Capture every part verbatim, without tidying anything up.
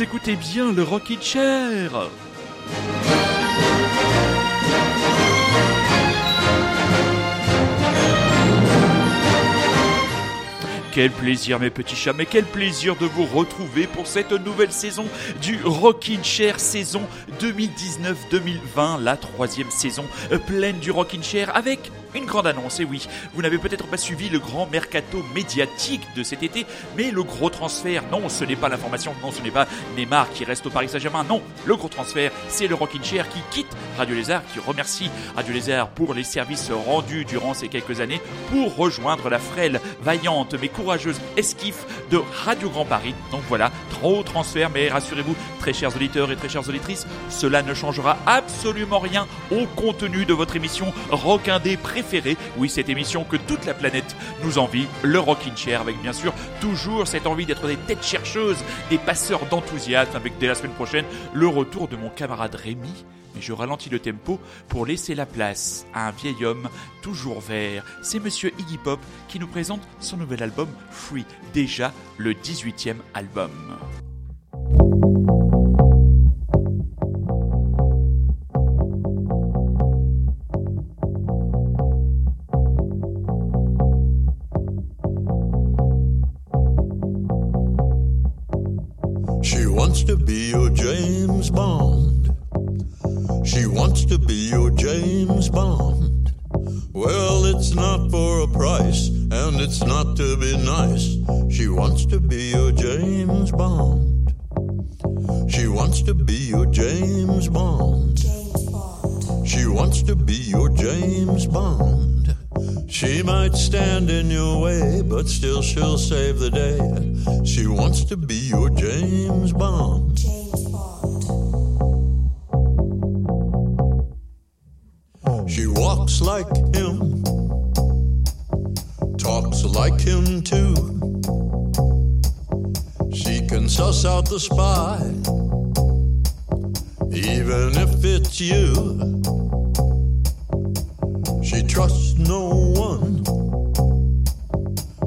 Vous écoutez bien le Rocking Chair. Quel plaisir mes petits chats, mais quel plaisir de vous retrouver pour cette nouvelle saison du Rocking Chair, saison deux mille dix-neuf deux mille vingt, la troisième saison pleine du Rocking Chair avec une grande annonce. Et oui, vous n'avez peut-être pas suivi le grand mercato médiatique de cet été, mais le gros transfert, non, ce n'est pas l'information, non, ce n'est pas Neymar qui reste au Paris Saint-Germain, non, le gros transfert, c'est le Rocking Chair qui quitte Radio-Lézard, qui remercie Radio-Lézard pour les services rendus durant ces quelques années, pour rejoindre la frêle, vaillante, mais courageuse esquif de Radio-Grand-Paris. Donc voilà, trop transfert, mais rassurez-vous, très chers auditeurs et très chères auditrices, cela ne changera absolument rien au contenu de votre émission Rock Indé préférée. Oui, cette émission que toute la planète nous envie, le Rocking Chair, avec bien sûr toujours cette envie d'être des têtes chercheuses, des passeurs d'enthousiasme, avec dès la semaine prochaine le retour de mon camarade Rémi. Mais je ralentis le tempo pour laisser la place à un vieil homme toujours vert. C'est monsieur Iggy Pop qui nous présente son nouvel album Free, déjà le dix-huitième album. She wants to be your James Bond. She wants to be your James Bond. Well, it's not for a price, and it's not to be nice. She wants to be your James Bond. She wants to be your James Bond. James Bond. She wants to be your James Bond. She might stand in your way, but still she'll save the day. She wants to be your James Bond. James Bond. She walks like him, talks like him too. She can suss out the spy, even if it's you. She trusts no one,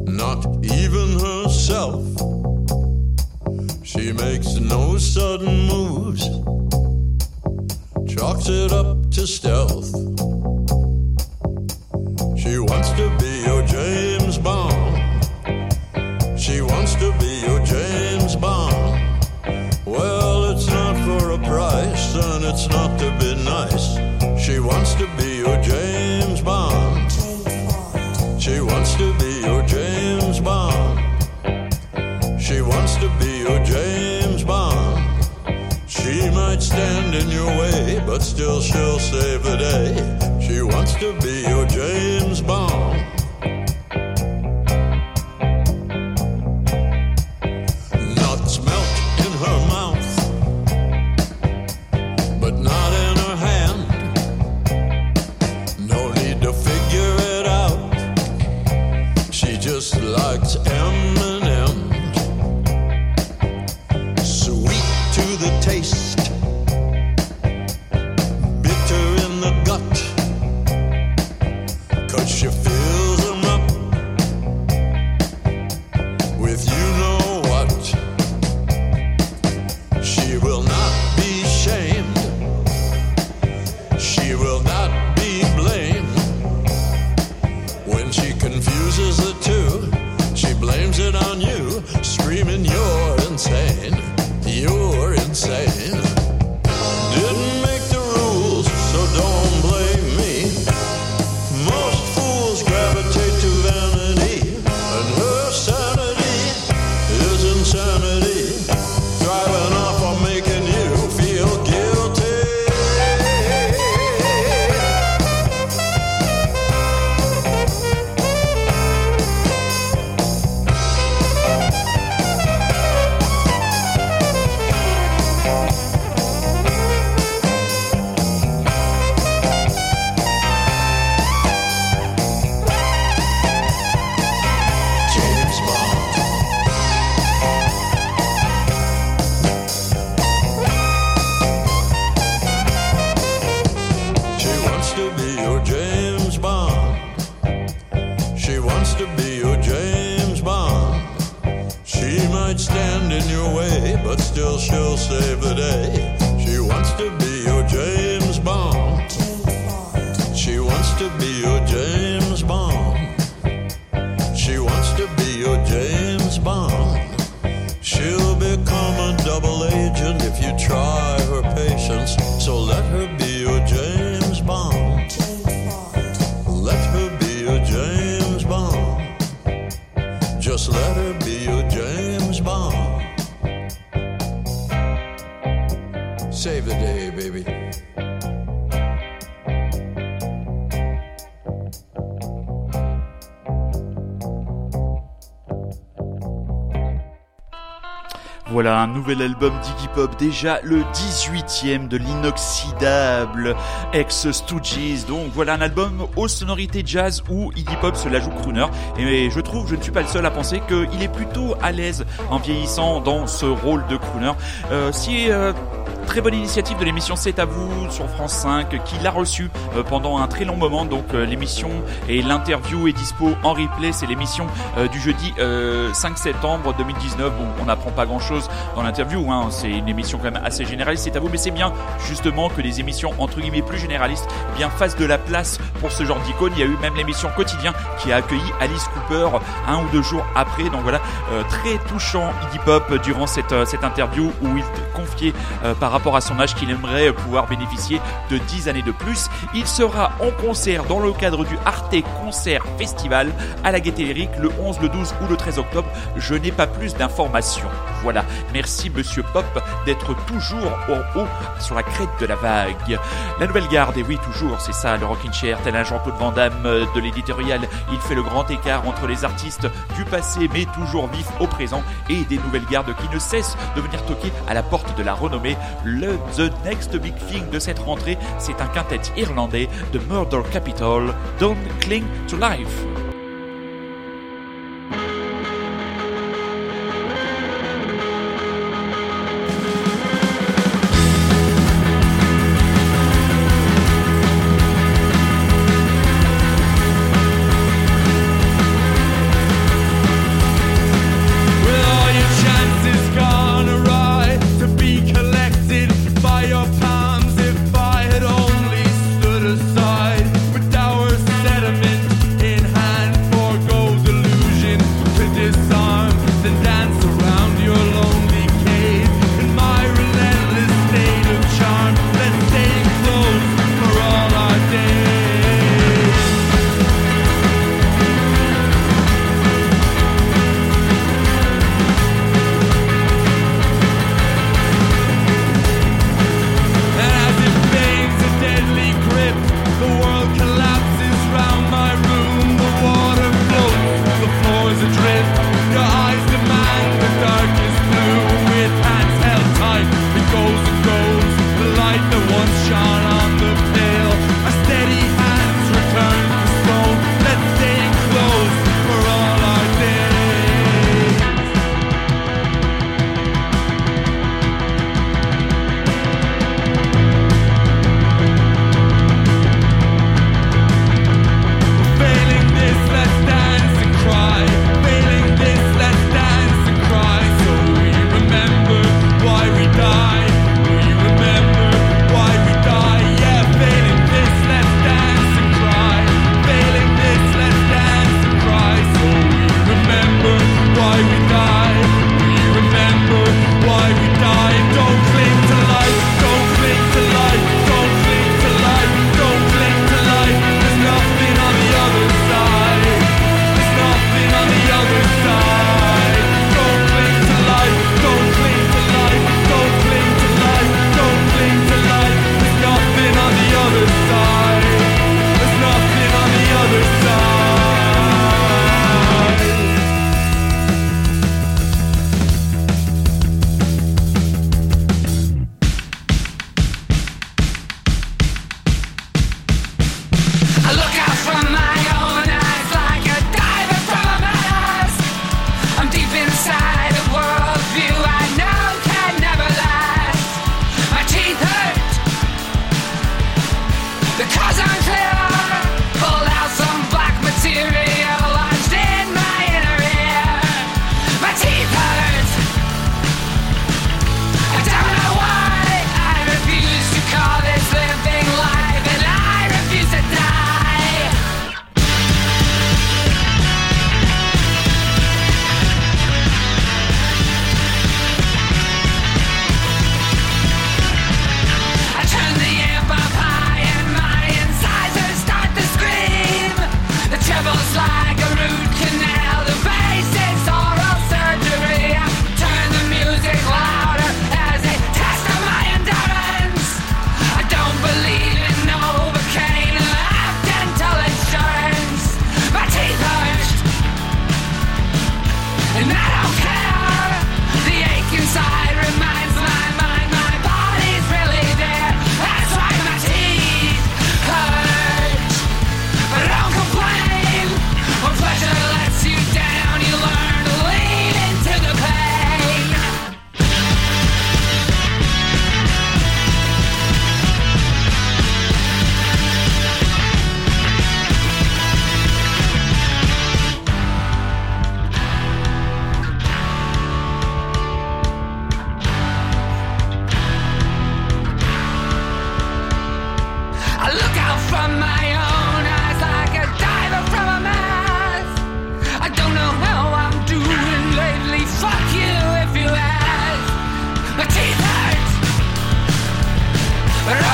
not even herself. She makes no sudden moves, chalks it up to stealth. She wants to be your James Bond. She wants to be your James Bond. Well, it's not for a price, and it's not to be nice. She wants to be your James Bond. She wants to be your James Bond. She wants to be your James Bond. She might stand in your way, but still she'll save the day. She wants to be your James Bond. Nuts melt in her mouth, but not in her hand. No need to figure it out. She just likes M and M's. Sweet to the taste, bitter in the gut. She fills them up with you know what. She will not be shamed. She will not be blamed. When she confuses the two, she blames it on you, screaming you're insane, you're insane. Didn't make the rules, so don't blame me. Most gravitate to vanity, and her sanity is insanity, driving off or making you feel might stand in your way, but still she'll save the day. She wants to be your James Bond. She wants to be your James Bond. She wants to be your James Bond. She'll become a double agent if you try her patience. So let her be your James Bond. Let her be your James Bond. Just let her be your James Bond. Save the day, baby. Voilà un nouvel album d'Iggy Pop, déjà le dix-huitième de l'inoxydable Ex-Stooges. Donc voilà un album aux sonorités jazz où Iggy Pop se la joue crooner. Et je trouve, je ne suis pas le seul à penser qu'il est plutôt à l'aise en vieillissant dans ce rôle de crooner. Euh, si... Euh Très bonne initiative de l'émission C'est à vous sur France cinq qui l'a reçue euh, pendant un très long moment. Donc euh, l'émission et l'interview est dispo en replay. C'est l'émission euh, du jeudi euh, cinq septembre deux mille dix-neuf. Bon, on n'apprend pas grand-chose dans l'interview. Hein. C'est une émission quand même assez généraliste. C'est à vous, mais c'est bien justement que les émissions entre guillemets plus généralistes eh bien fassent de la place pour ce genre d'icône. Il y a eu même l'émission Quotidien qui a accueilli Alice Cooper un ou deux jours après. Donc voilà, euh, très touchant Iggy Pop durant cette euh, cette interview où il confiait euh, par rapport à son âge qu'il aimerait pouvoir bénéficier de dix années de plus. Il sera en concert dans le cadre du Arte Concert Festival à la Gaîté Lyrique le onze, le douze ou le treize octobre. Je n'ai pas plus d'informations. Voilà, merci Monsieur Pop d'être toujours en haut sur la crête de la vague. La nouvelle garde, et oui toujours, c'est ça le Rocking Chair, tel un Jean-Claude Van Damme de l'éditorial. Il fait le grand écart entre les artistes du passé mais toujours vifs au présent et des nouvelles gardes qui ne cessent de venir toquer à la porte de la renommée. Le The Next Big Thing de cette rentrée, c'est un quintet irlandais de Murder Capital, Don't Cling To Life. If I had only stood aside with our sediment in hand.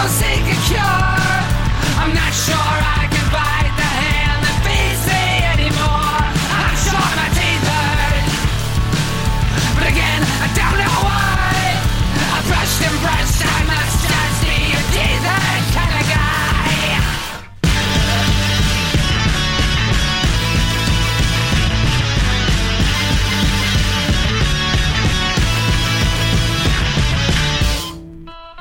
don't seek a cure. I'm not sure I can bite the hand that feeds me anymore. I'm sure my teeth hurt, but again, I don't know why. I brushed and brushed, I must not see your teeth hurt kind of guy.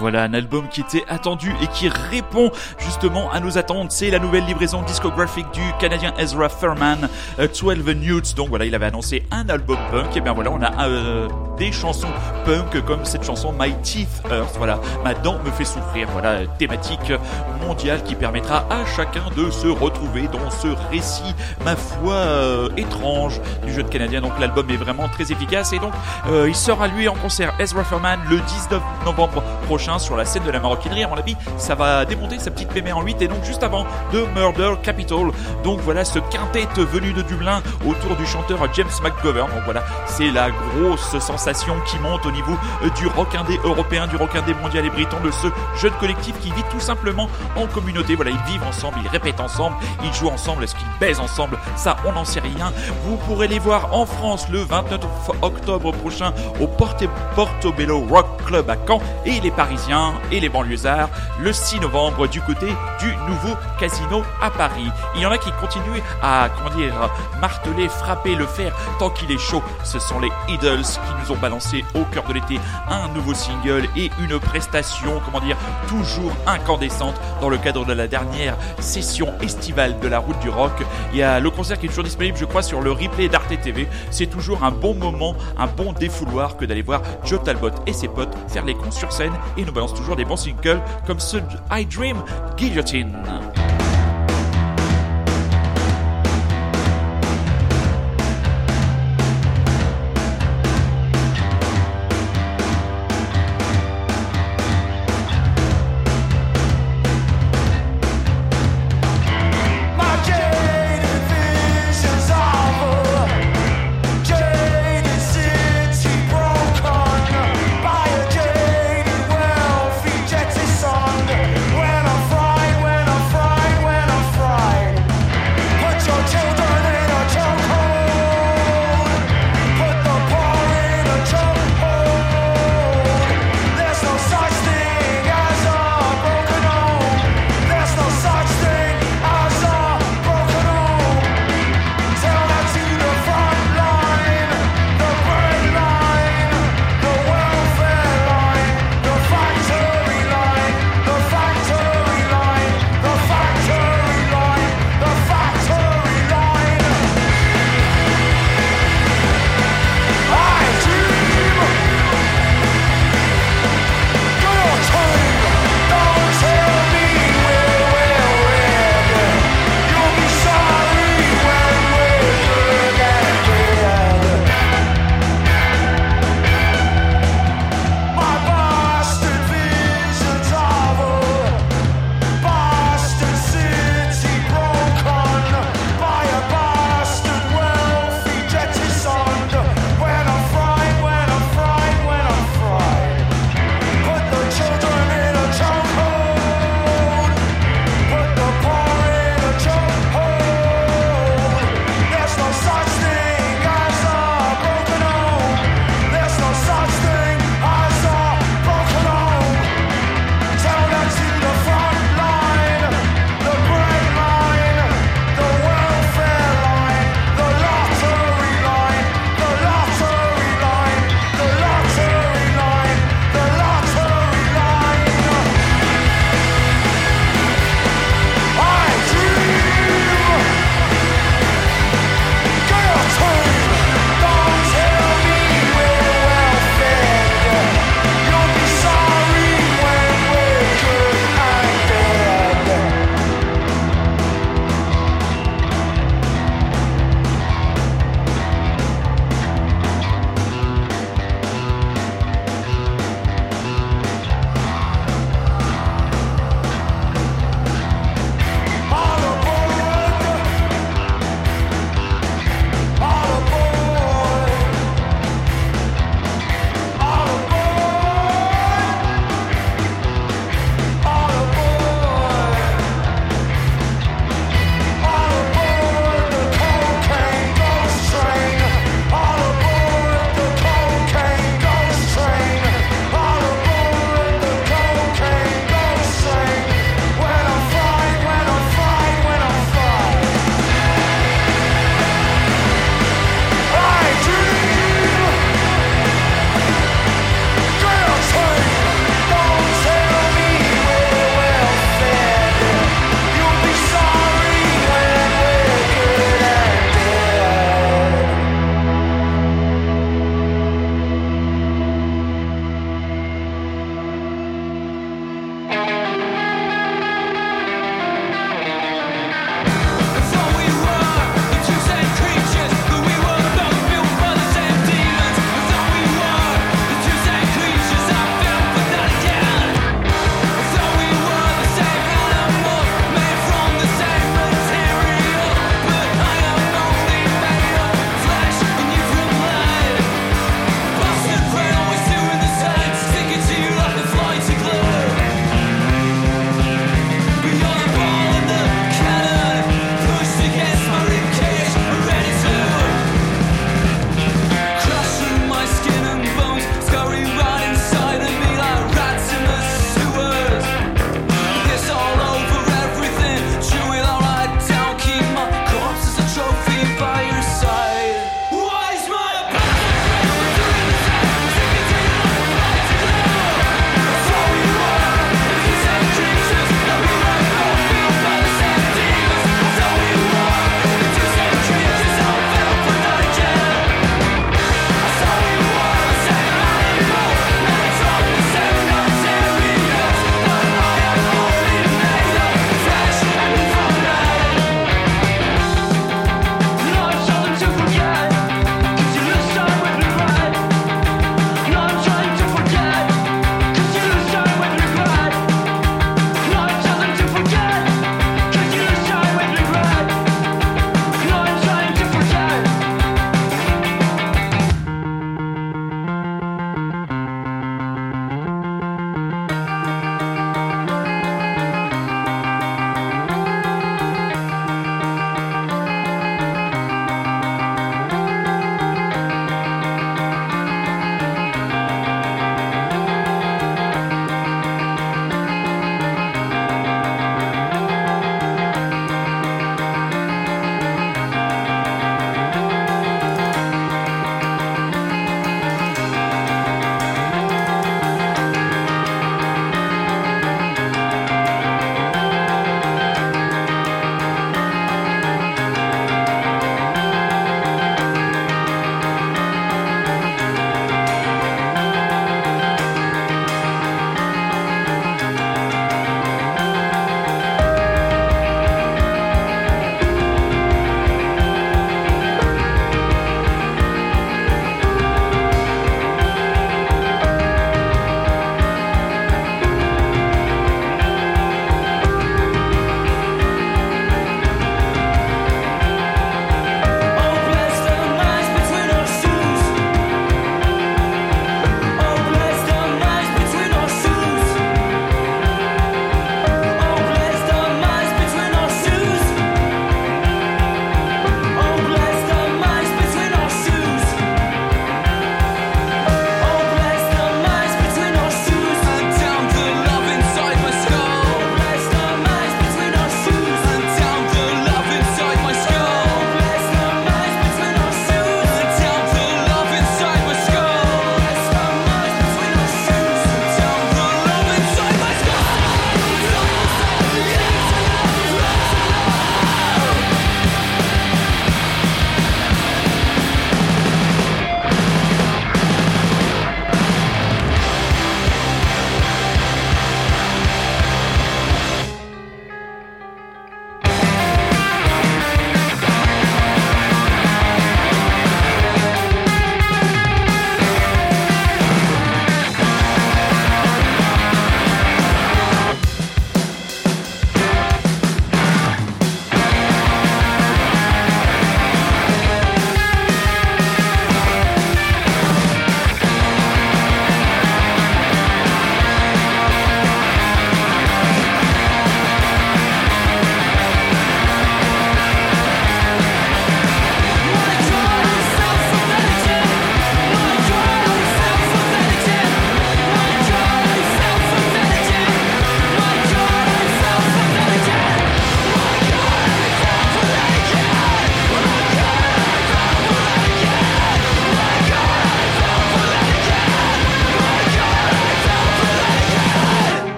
Voilà un album qui était attendu et qui répond justement à nos attentes. C'est la nouvelle livraison discographique du Canadien Ezra Furman, douze Nudes. Donc voilà, il avait annoncé un album punk. Et bien voilà, on a euh, des chansons punk comme cette chanson My Teeth Hurt. Voilà, ma dent me fait souffrir. Voilà, thématique mondiale qui permettra à chacun de se retrouver dans ce récit, ma foi, euh, étrange du jeune Canadien. Donc l'album est vraiment très efficace. Et donc euh, il sera lui en concert, Ezra Furman, le dix-neuf novembre prochain, sur la scène de la Maroquinerie. À mon avis, ça va démonter sa petite mémé en huit, et donc juste avant de Murder Capital. Donc voilà ce quintet venu de Dublin autour du chanteur James McGovern. Donc voilà, c'est la grosse sensation qui monte au niveau du rockindé européen, du rockindé mondial et britannique, de ce jeune collectif qui vit tout simplement en communauté. Voilà, ils vivent ensemble, ils répètent ensemble, ils jouent ensemble. Est-ce qu'ils baisent ensemble? Ça, on n'en sait rien. Vous pourrez les voir en France le vingt-neuf octobre prochain au Porte- Portobello Rock Club à Caen, et les Parisiens et les banlieusards le six novembre du côté du nouveau casino à Paris. Il y en a qui continuent à, comment dire, marteler, frapper le fer tant qu'il est chaud. Ce sont les Idols qui nous ont balancé au cœur de l'été un nouveau single et une prestation, comment dire, toujours incandescente dans le cadre de la dernière session estivale de la Route du Rock. Il y a le concert qui est toujours disponible, je crois, sur le replay d'Arte T V. C'est toujours un bon moment, un bon défouloir que d'aller voir Joe Talbot et ses potes faire les cons sur scène, et nous balance toujours des bons singles comme ce I Dream Guillotine. Fry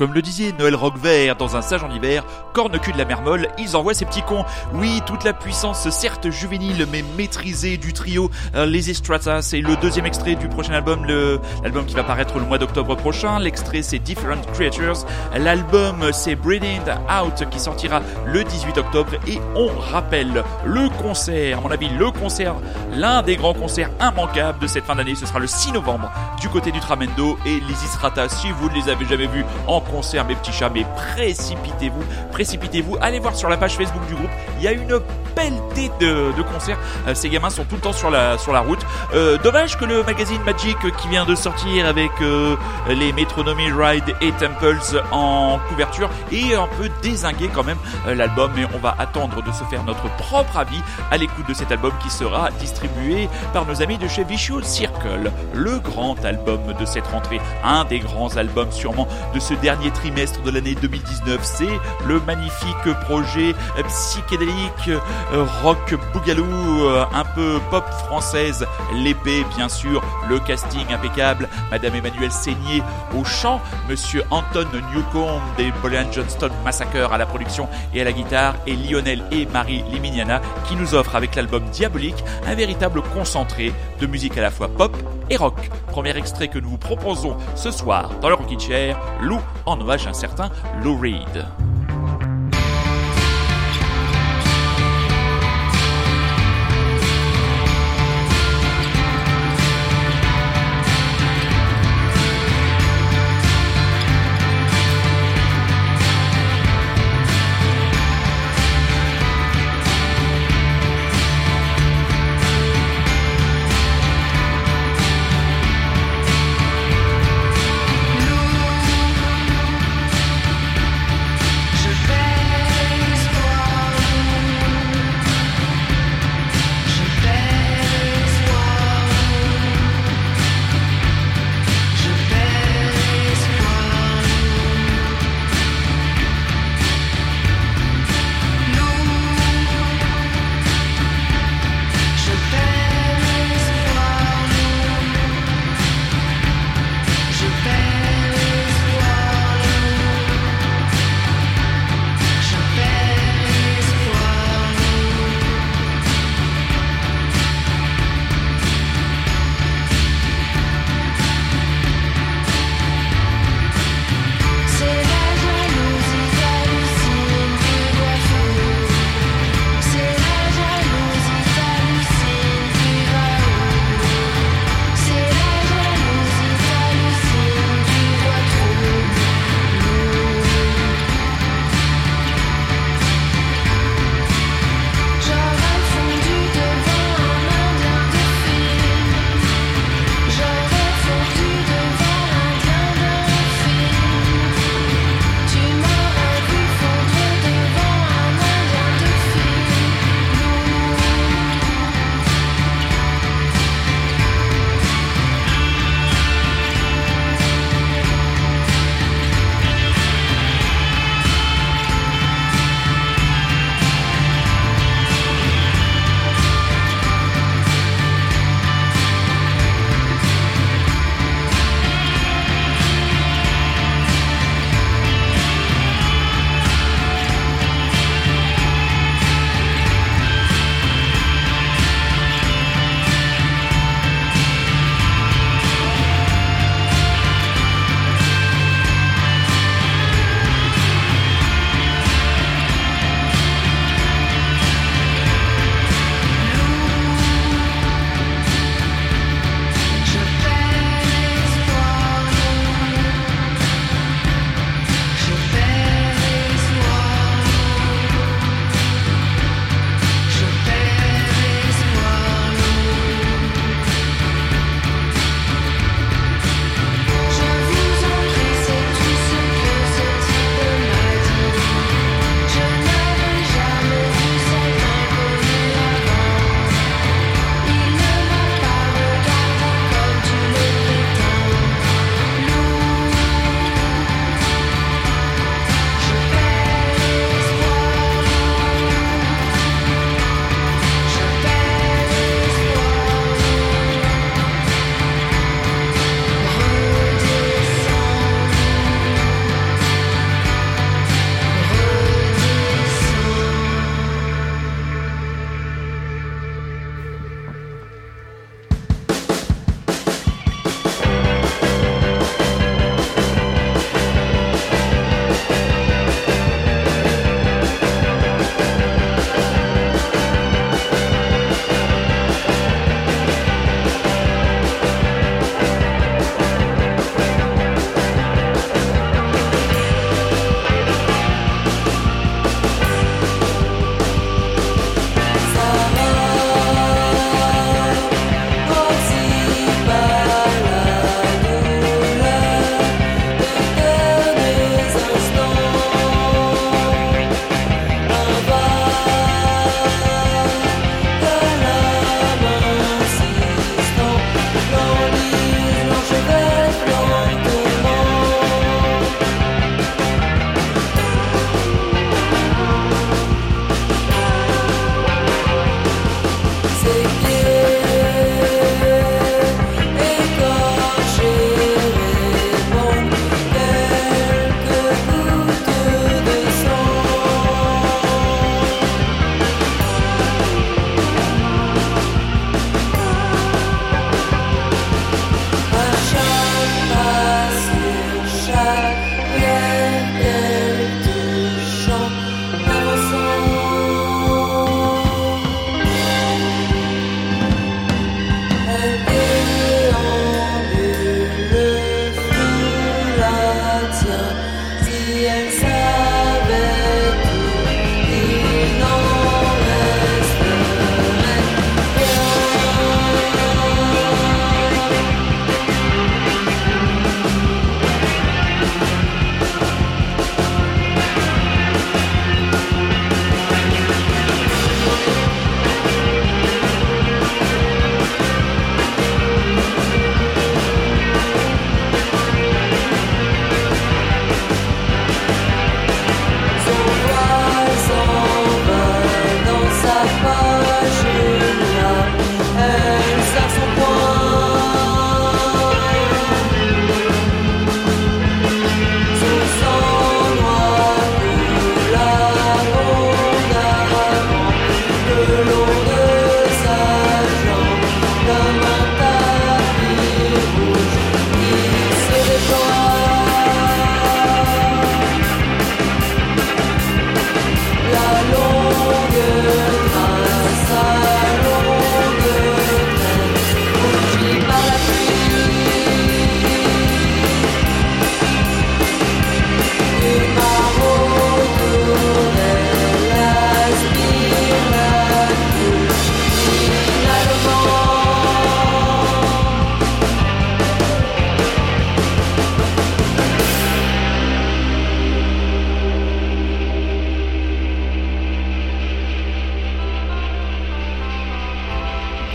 Comme le disait Noël Roquevert dans Un sage en hiver, corne-cul de la mer molle, ils envoient ces petits cons. Oui, toute la puissance, certes juvénile, mais maîtrisée du trio Lysistrata. C'est le deuxième extrait du prochain album, le... l'album qui va paraître le mois d'octobre prochain. L'extrait, c'est Different Creatures. L'album, c'est Breathing Out, qui sortira le dix-huit octobre. Et on rappelle le concert, à mon avis, le concert, l'un des grands concerts immanquables de cette fin d'année. Ce sera le six novembre du côté du Tramendo et Lysistrata. Si vous ne les avez jamais vus en concert, mes petits chats, mais précipitez-vous, précipitez-vous, allez voir sur la page Facebook du groupe, il y a une pelletée de, de concerts, euh, ces gamins sont tout le temps sur la, sur la route, euh, dommage que le magazine Magic euh, qui vient de sortir avec euh, les Metronomy Ride et Temples en couverture est un peu dézingué quand même euh, l'album, mais on va attendre de se faire notre propre avis à l'écoute de cet album qui sera distribué par nos amis de chez Vicious Circle, le grand album de cette rentrée, un des grands albums sûrement de ce dernier trimestre de l'année deux mille dix-neuf, c'est le magnifique projet psychédélique rock boogaloo un peu pop française L'Epée, bien sûr, le casting impeccable, madame Emmanuelle Seignier au chant, monsieur Anton Newcombe des Brian Jonestown Massacre à la production et à la guitare, et Lionel et Marie Limiñanas qui nous offrent avec l'album Diabolique un véritable concentré de musique à la fois pop et rock. Premier extrait que nous vous proposons ce soir dans le Rocking Chair, Lou en hommage à un certain Lou Reed.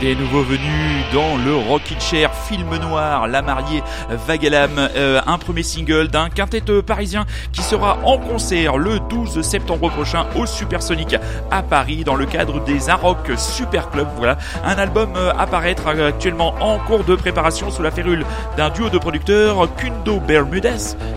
les nouveaux venus dans le Rocking Chair, film noir, La mariée vague à l'âme, euh, un premier single d'un quintet parisien qui sera en concert le douze septembre prochain au Supersonic à Paris dans le cadre des Aroc Super Club. Voilà, un album à paraître actuellement en cours de préparation sous la férule d'un duo de producteurs, Kundo Bermudez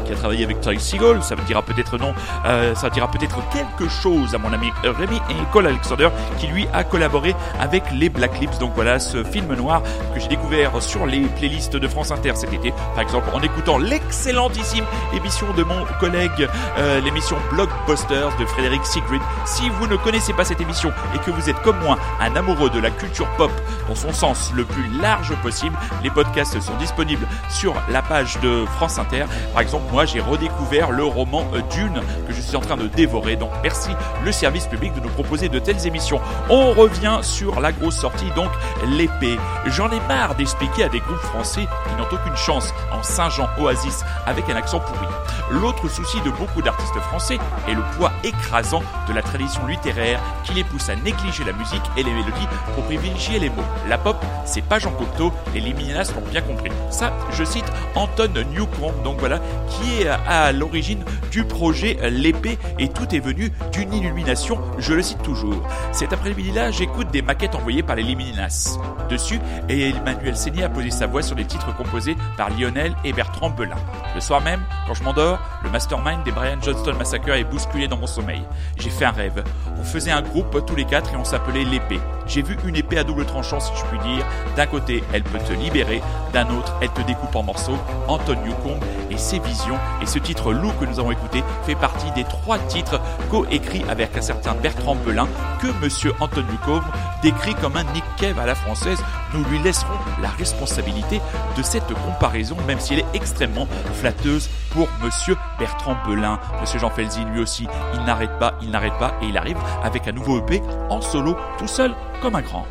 qui a travaillé avec Ty Seagull, ça me dira peut-être non, euh, ça dira peut-être quelque chose à mon ami Rémi, et Cole Alexander qui lui a collaboré avec les Black Lips. Donc voilà, ce film noir que j'ai découvert sur les playlists de France Inter cet été, par exemple en écoutant l'excellentissime émission de mon collègue, euh, l'émission Blockbusters de Frédéric Sigrid. Si vous ne connaissez pas cette émission et que vous êtes comme moi un amoureux de la culture pop dans son sens le plus large possible, les podcasts sont disponibles sur la page de France Inter. Par exemple, moi j'ai redécouvert le roman Dune que je suis en train de dévorer, donc merci le service public de nous proposer de telles émissions. On revient sur la grosse sortie, donc L'Epée. J'en ai marre d'expliquer à des groupes français qui n'ont aucune chance en singeant Oasis avec un accent pourri. L'autre souci de beaucoup d'artistes français est le poids écrasant de la tradition littéraire qui les pousse à négliger la musique et les mélodies pour privilégier les mots. La pop, c'est pas Jean Cocteau, et les Limiñanas l'ont bien compris. Ça, je cite Anton Newcombe, donc voilà, qui est à l'origine du projet L'Epée, et tout est venu d'une illumination, je le cite toujours. Cet après-midi-là, j'écoute des maquettes envoyées par les Limiñanas. Dessus, et Emmanuelle Seignier a posé sa voix sur des titres composés par Lionel et Bertrand Belin. Le soir même, quand je m'endors, le mastermind des Brian Jonestown Massacre est bousculé dans mon sommeil. J'ai fait un rêve. On faisait un groupe tous les quatre et on s'appelait L'Epée. J'ai vu une épée à double tranchant, si je puis dire. D'un côté, elle peut te libérer, d'un autre, elle te découpe en morceaux. Anton Newcombe et ses visions, et ce titre Lou que nous avons écouté fait partie des trois titres co-écrits avec un certain Bertrand Belin que monsieur Anton Newcombe décrit comme un Nick Cave à la française. Nous lui laisserons la responsabilité de cette comparaison, même si elle est extrêmement flatteuse pour monsieur Bertrand Belin. Monsieur Jean Felzine, lui aussi, il n'arrête pas, il n'arrête pas, et il arrive avec un nouveau E P en solo, tout seul, comme un grand.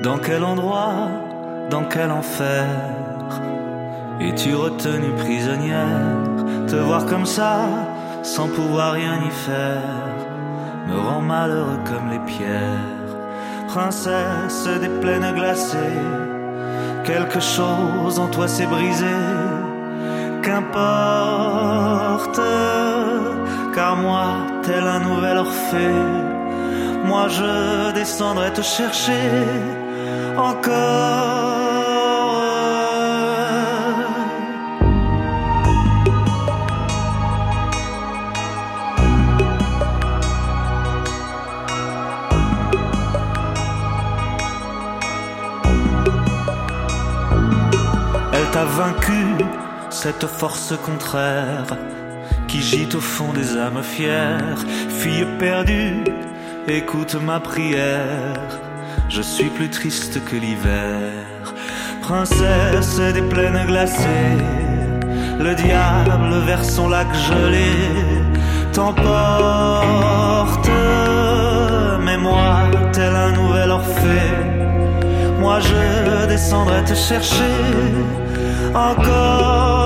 Dans quel endroit, dans quel enfer es-tu retenue prisonnière? Te voir comme ça, sans pouvoir rien y faire, me rend malheureux comme les pierres. Princesse des plaines glacées, quelque chose en toi s'est brisé. Qu'importe, car moi, tel un nouvel Orphée, moi je descendrai te chercher. Encore elle t'a vaincu, cette force contraire qui gîte au fond des âmes fières. Fille perdue, écoute ma prière, je suis plus triste que l'hiver. Princesse des plaines glacées, le diable vers son lac gelé t'emporte. Mais moi, tel un nouvel Orphée, moi je descendrai te chercher encore.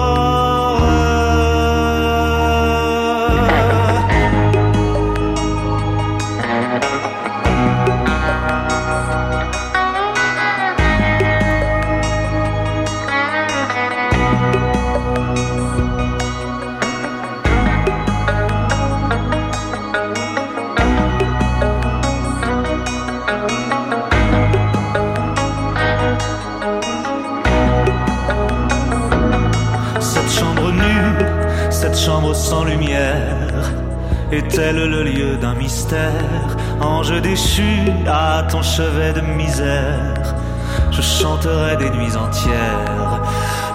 Sans lumière, est-elle le lieu d'un mystère? Ange déchu, à ton chevet de misère, je chanterai des nuits entières.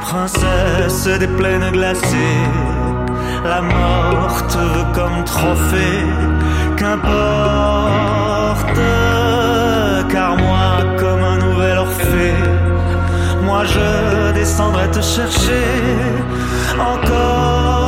Princesse des plaines glacées, la mort te veut comme trophée. Qu'importe, car moi, comme un nouvel Orphée, moi je descendrai te chercher encore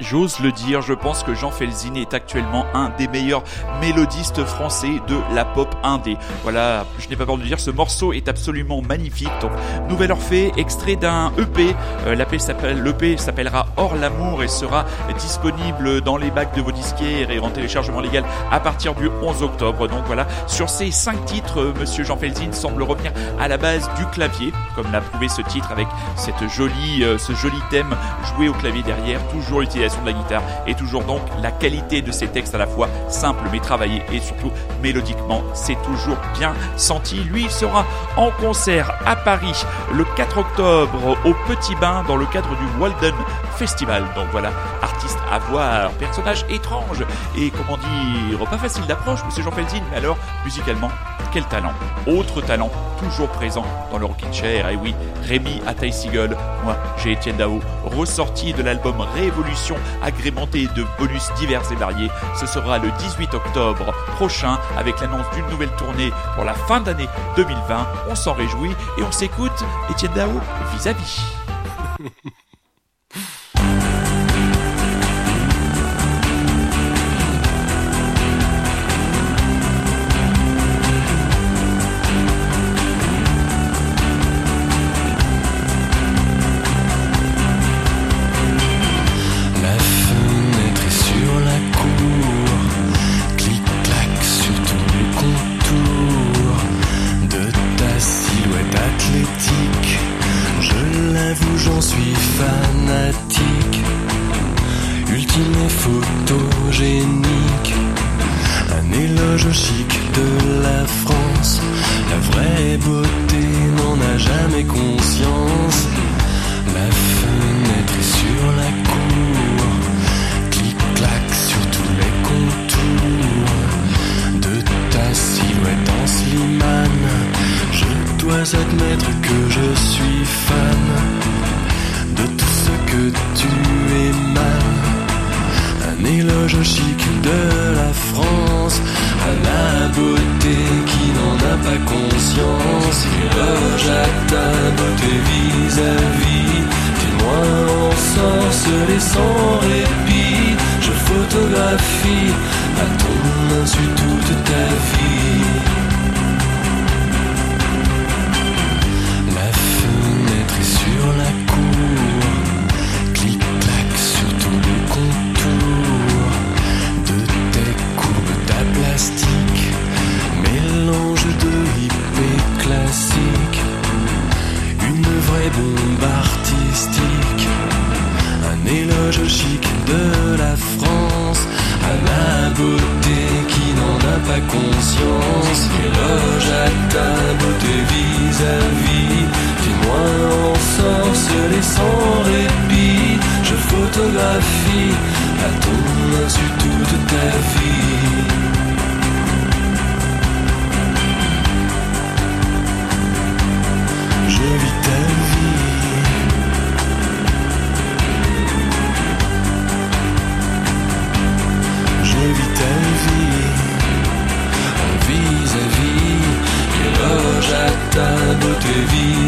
et j'ose le dire, je pense que Jean Felzine est actuellement un des meilleurs mélodistes français de la pop indé. Voilà, je n'ai pas peur de le dire, ce morceau est absolument magnifique. Donc, Nouvel Orphée, extrait d'un E P. Euh, l'E P s'appelle, l'E P s'appellera Hors l'amour et sera disponible dans les bacs de vos disquaires et en téléchargement légal à partir du onze octobre. Donc voilà, sur ces cinq titres, euh, Monsieur Jean Felzine semble revenir à la base du clavier, comme l'a prouvé ce titre avec cette jolie, euh, ce joli thème joué au clavier derrière, toujours utilisé de la guitare et toujours donc la qualité de ses textes à la fois simples mais travaillés et surtout mélodiquement c'est toujours bien senti. Lui sera en concert à Paris le quatre octobre au Petit Bain dans le cadre du Walden Festival. Donc voilà, artiste à voir, personnage étrange et comment dire, pas facile d'approche Monsieur Jean Felzine, mais alors musicalement quel talent, autre talent toujours présent dans le Rocking Chair. Et oui, Rémi Ataï Seagull, moi j'ai Etienne Daho, ressorti de l'album Révolution agrémenté de bonus divers et variés. Ce sera le dix-huit octobre prochain avec l'annonce d'une nouvelle tournée pour la fin d'année deux mille vingt. On s'en réjouit et on s'écoute Etienne Daho Vis-à-vis.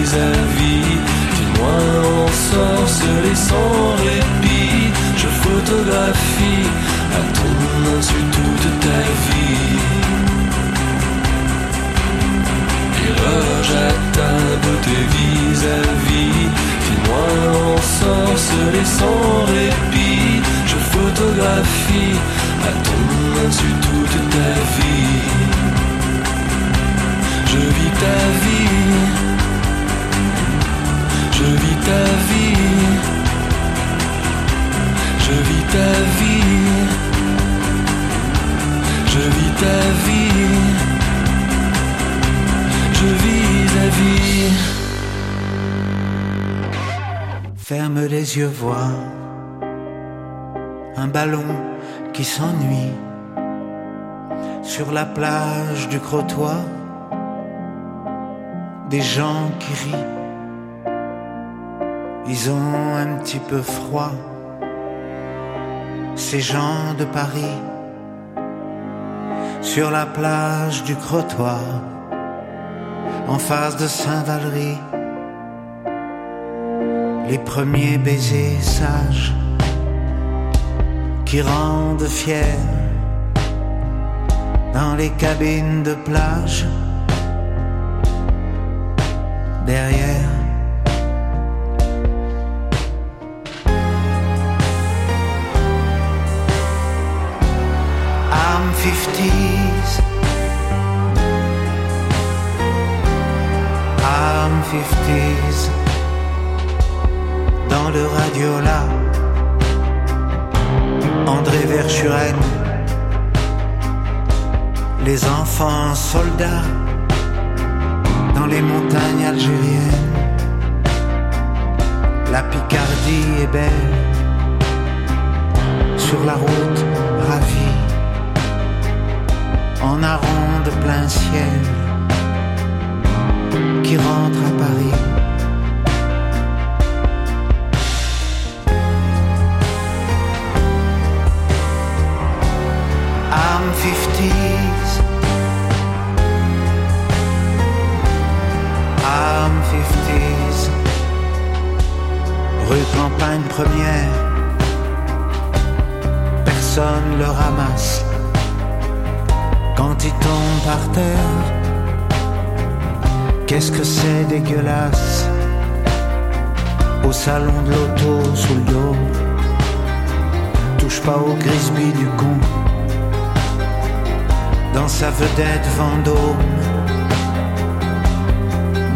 Vis-à-vis, dis-moi en sens les sans répit, je photographie. à ton insu toute ta vie. Je vis ta vie. Je vis ta vie. Je vis ta vie. Je vis ta vie. Je vis la vie. Ferme les yeux, vois un ballon qui s'ennuie sur la plage du Crotoy, des gens qui rient, ils ont un petit peu froid, ces gens de Paris, sur la plage du Crotoy, en face de Saint-Valery, les premiers baisers sages qui rendent fiers dans les cabines de plage. Derrière, I'm fifties, I'm fifties, dans le Radiolab, André Verschuren, les enfants soldats dans les montagnes algériennes. La Picardie est belle, sur la route ravie, en aron de plein ciel qui rentre à Paris. I'm fifties, I'm fifties, rue Campagne Première, personne le ramasse quand il tombe par terre. Qu'est-ce que c'est dégueulasse, au salon de l'auto sous le dos, touche pas au Grisby du con. Dans sa vedette Vendôme,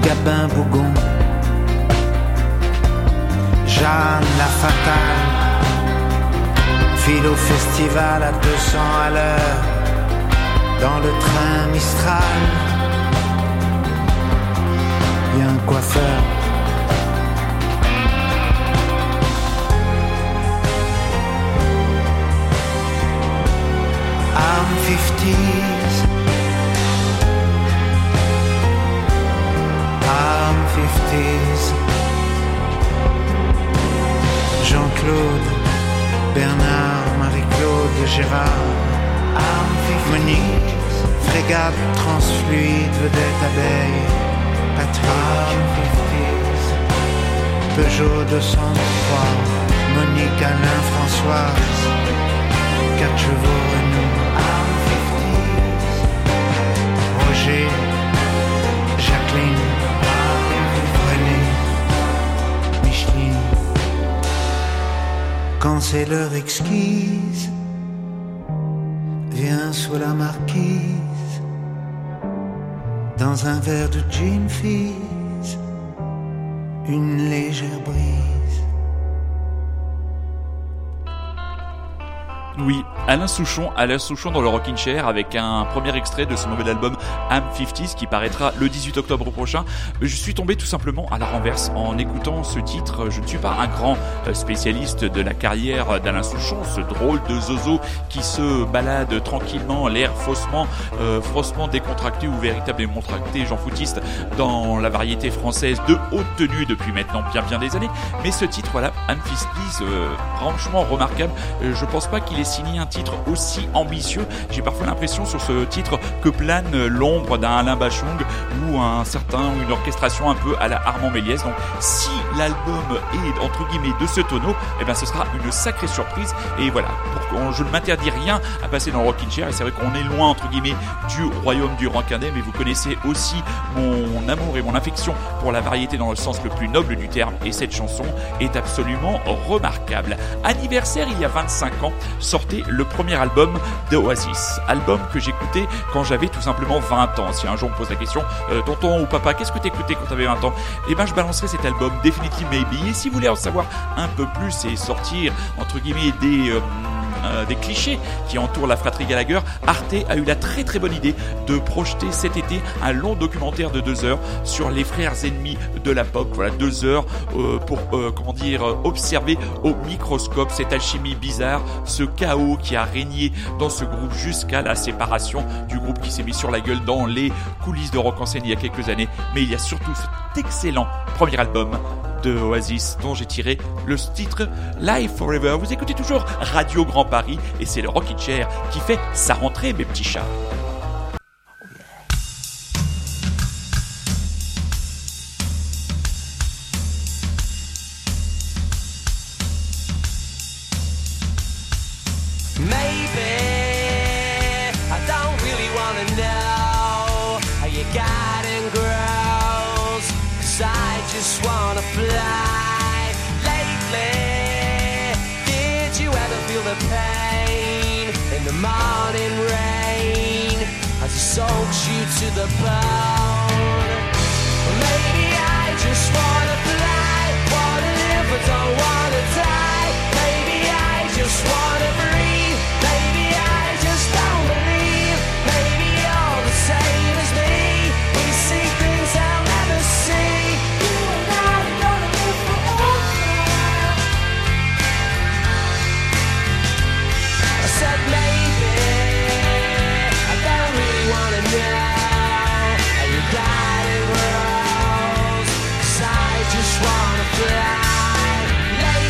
Gabin Bougon, Jeanne la Fatale, file au festival à deux cents à l'heure, dans le train Mistral, y a un coiffeur. I'm fifties, I'm fifties, Jean-Claude, Bernard, Marie-Claude, Gérard, I'm fifties, Monique, frégate, transfluide, vedette, abeille, Patrick, fifties, Peugeot deux cent trois, Monique, Alain, Françoise, quatre chevaux, Renault, Roger, Jacqueline, René, Micheline. Quand c'est l'heure exquise, viens sous la marquise, dans un verre de gin fizz, une légère brise. Oui, Alain Souchon, Alain Souchon dans le Rocking Chair avec un premier extrait de son nouvel album I'm fifties qui paraîtra le dix-huit octobre prochain. Je suis tombé tout simplement à la renverse en écoutant ce titre. Je ne suis pas un grand spécialiste de la carrière d'Alain Souchon, ce drôle de zozo qui se balade tranquillement, l'air faussement, euh, faussement décontracté ou véritablement décontracté, j'en foutiste, dans la variété française de haute tenue depuis maintenant bien bien des années. Mais ce titre, voilà, I'm fifties, euh, franchement remarquable. Je pense pas qu'il ait signé un titre aussi ambitieux. J'ai parfois l'impression sur ce titre que plane l'ombre d'un Alain Bachung ou un certain, une orchestration un peu à la Armand Méliès. Donc si l'album est entre guillemets de ce tonneau, eh ben, ce sera une sacrée surprise. Et voilà, pour, je ne m'interdis rien à passer dans le Rocking Chair. Et c'est vrai qu'on est loin entre guillemets du royaume du rock indé, mais vous connaissez aussi mon amour et mon affection pour la variété dans le sens le plus noble du terme. Et cette chanson est absolument remarquable. Anniversaire il y a vingt-cinq ans, sortait le premier album de Oasis, album que j'écoutais quand j'avais tout simplement vingt ans. Si un jour on me pose la question, euh, tonton ou papa, qu'est-ce que t'écoutais quand t'avais vingt ans? Eh ben je balancerai cet album Definitely Maybe. Et si vous voulez en savoir un peu plus et sortir entre guillemets des euh, Euh, des clichés qui entourent la fratrie Gallagher, Arte a eu la très très bonne idée de projeter cet été un long documentaire de deux heures sur les frères ennemis de la pop. Voilà, deux heures euh, pour euh, comment dire observer au microscope cette alchimie bizarre, ce chaos qui a régné dans ce groupe jusqu'à la séparation du groupe qui s'est mis sur la gueule dans les coulisses de Rock en Seine il y a quelques années. Mais il y a surtout cet excellent premier album de Oasis dont j'ai tiré le titre Live Forever. Vous écoutez toujours Radio Grand-Paris et c'est le Rocking Chair qui fait sa rentrée, mes petits chats. Soaks you to the bone. Maybe I just wanna fly, wanna live but don't wanna die. Maybe I just wanna breathe, maybe I just don't believe. Maybe all the same as me, we see things I'll never see. You and I are gonna live forever. I said maybe I just wanna fly.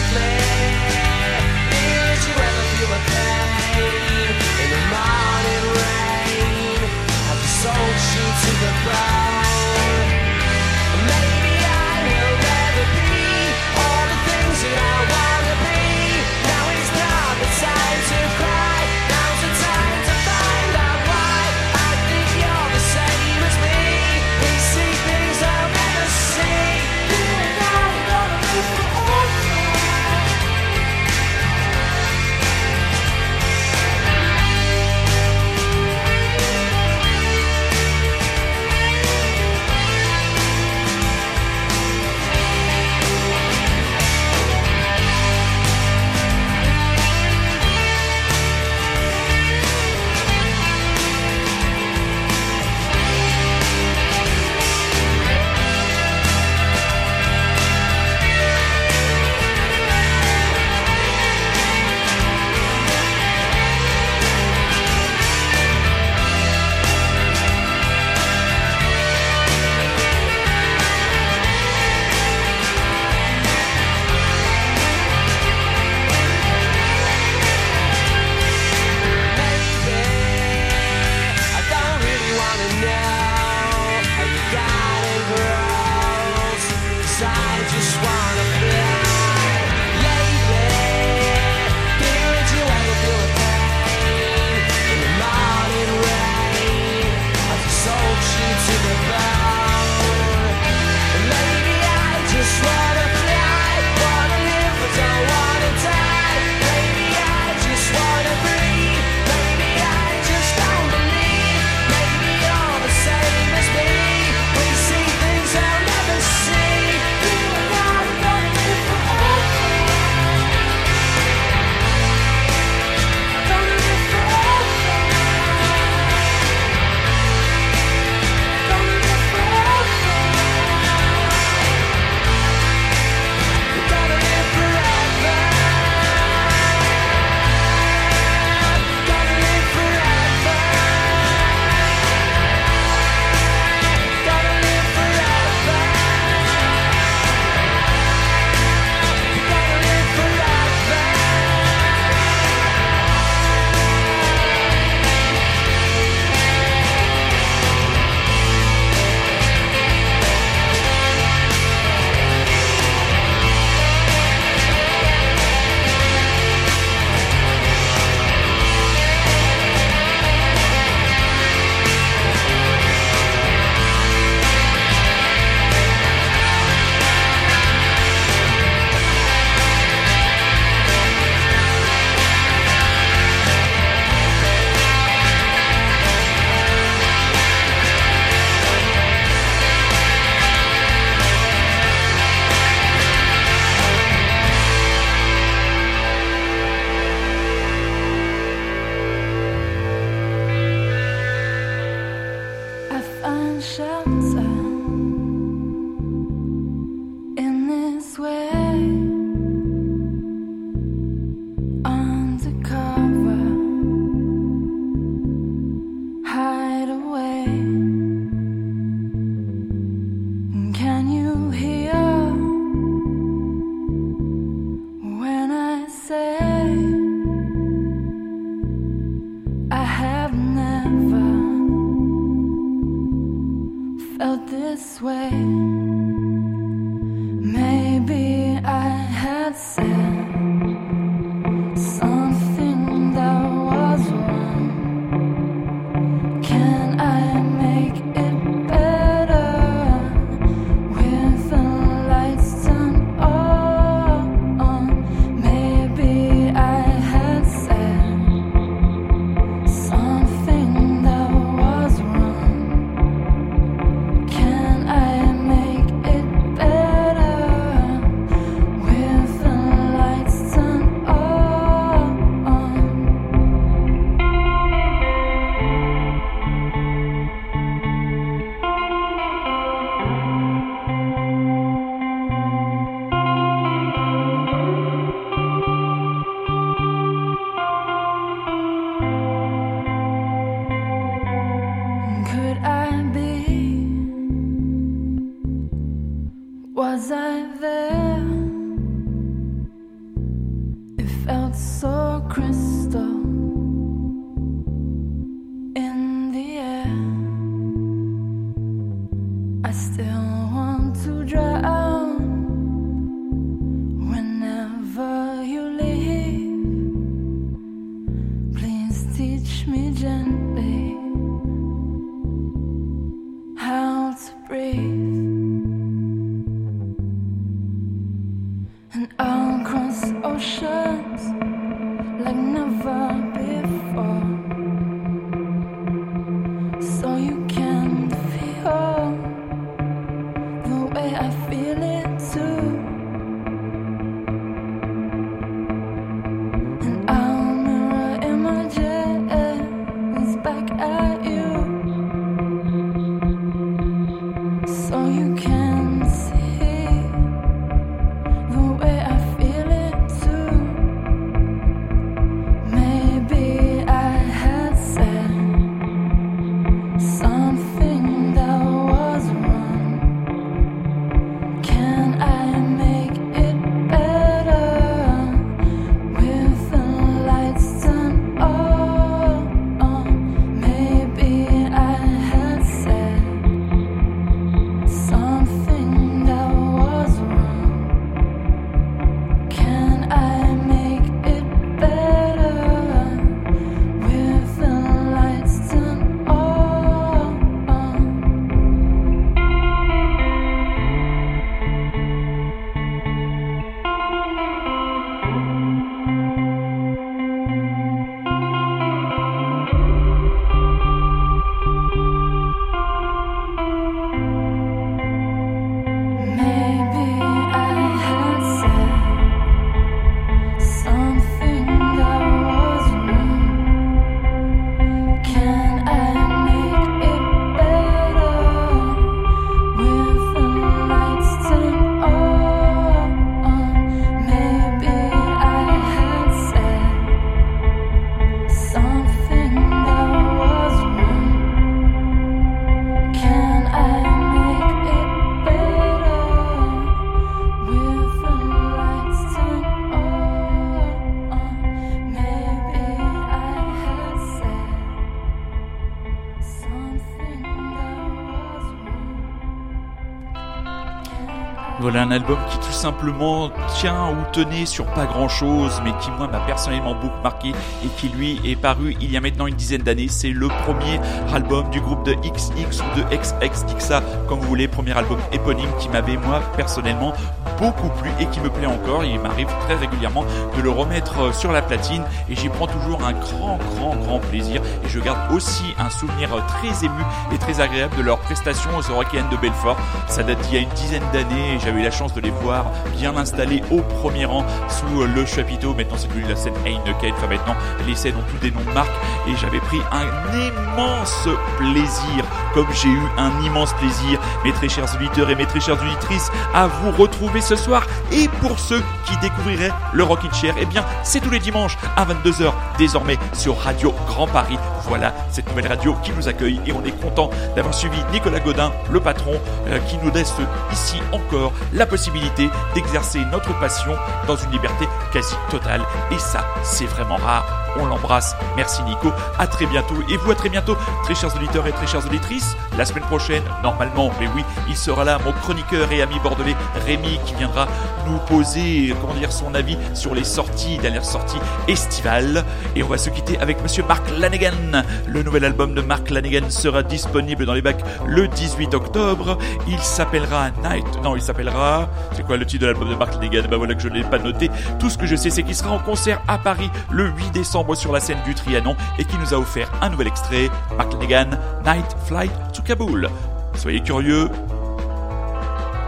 Voilà un album qui tout simplement tient ou tenait sur pas grand chose, mais qui moi m'a personnellement beaucoup marqué et qui lui est paru il y a maintenant une dizaine d'années. C'est le premier album du groupe de X X ou de XXXA, comme vous voulez, premier album éponyme qui m'avait moi personnellement beaucoup plu et qui me plaît encore. Il m'arrive très régulièrement de le remettre sur la platine et j'y prends toujours un grand grand grand plaisir, et je garde aussi un souvenir très ému et très agréable de leur prestation au Rock en de Belfort. Ça date d'il y a une dizaine d'années. J'avais eu la chance de les voir bien installés au premier rang sous le chapiteau. Maintenant, c'est devenu la scène Heineken. Enfin, maintenant, les scènes ont toutes des noms de marques. Et j'avais pris un immense plaisir, comme j'ai eu un immense plaisir, mes très chers auditeurs et mes très chères auditrices, à vous retrouver ce soir. Et pour ceux qui découvriraient le Rocking Chair, eh bien, c'est tous les dimanches à vingt-deux heures désormais sur Radio-Grand-Paris. Voilà cette nouvelle radio qui nous accueille et on est content d'avoir suivi Nicolas Godin, le patron, euh, qui nous laisse ici encore la possibilité d'exercer notre passion dans une liberté quasi totale. Et ça, c'est vraiment rare. On l'embrasse. Merci Nico. À très bientôt. Et vous, à très bientôt, très chers auditeurs et très chères auditrices. La semaine prochaine, normalement, mais oui, il sera là, mon chroniqueur et ami bordelais Rémi, qui viendra nous poser, comment dire, son avis sur les sorties, dernières sorties estivales. Et on va se quitter avec monsieur Mark Lanegan. Le nouvel album de Mark Lanegan sera disponible dans les bacs le dix-huit octobre. Il s'appellera Night. Non, il s'appellera... C'est quoi le titre de l'album de Mark Lanegan? Bah ben voilà que je ne l'ai pas noté. Tout ce que je sais, c'est qu'il sera en concert à Paris le huit décembre sur la scène du Trianon et qui nous a offert un nouvel extrait, Mark Lanegan, Night Flight to Kabul. Soyez curieux,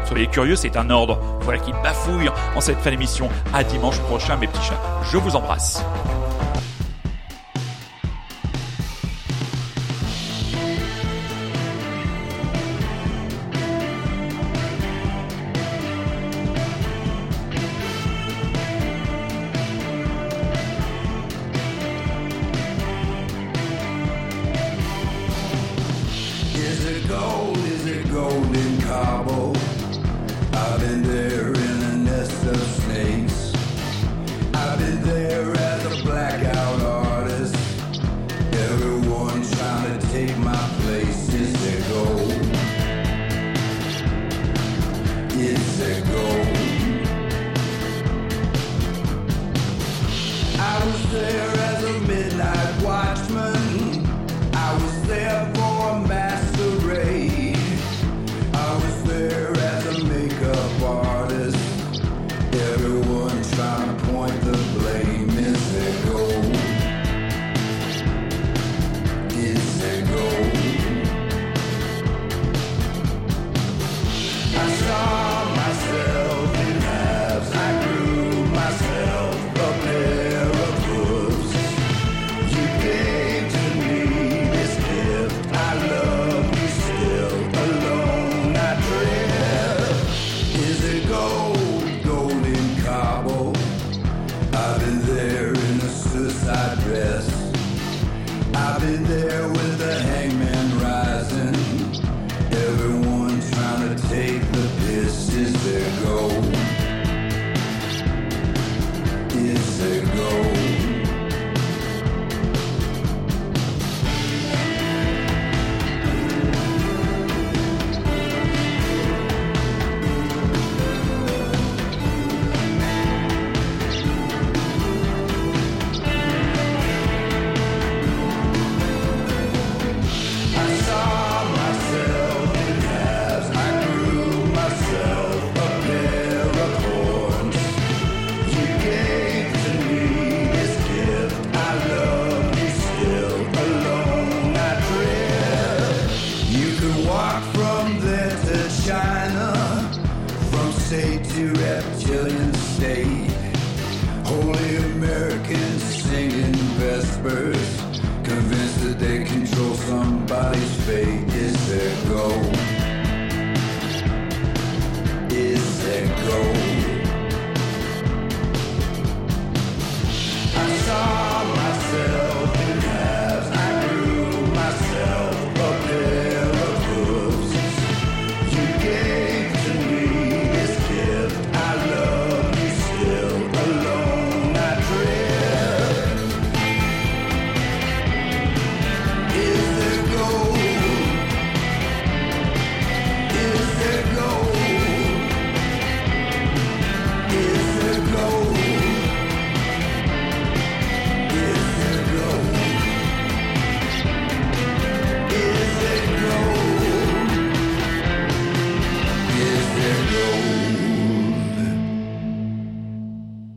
soyez curieux, c'est un ordre. Voilà qui bafouille en cette fin d'émission. À dimanche prochain, mes petits chats. Je vous embrasse. Go.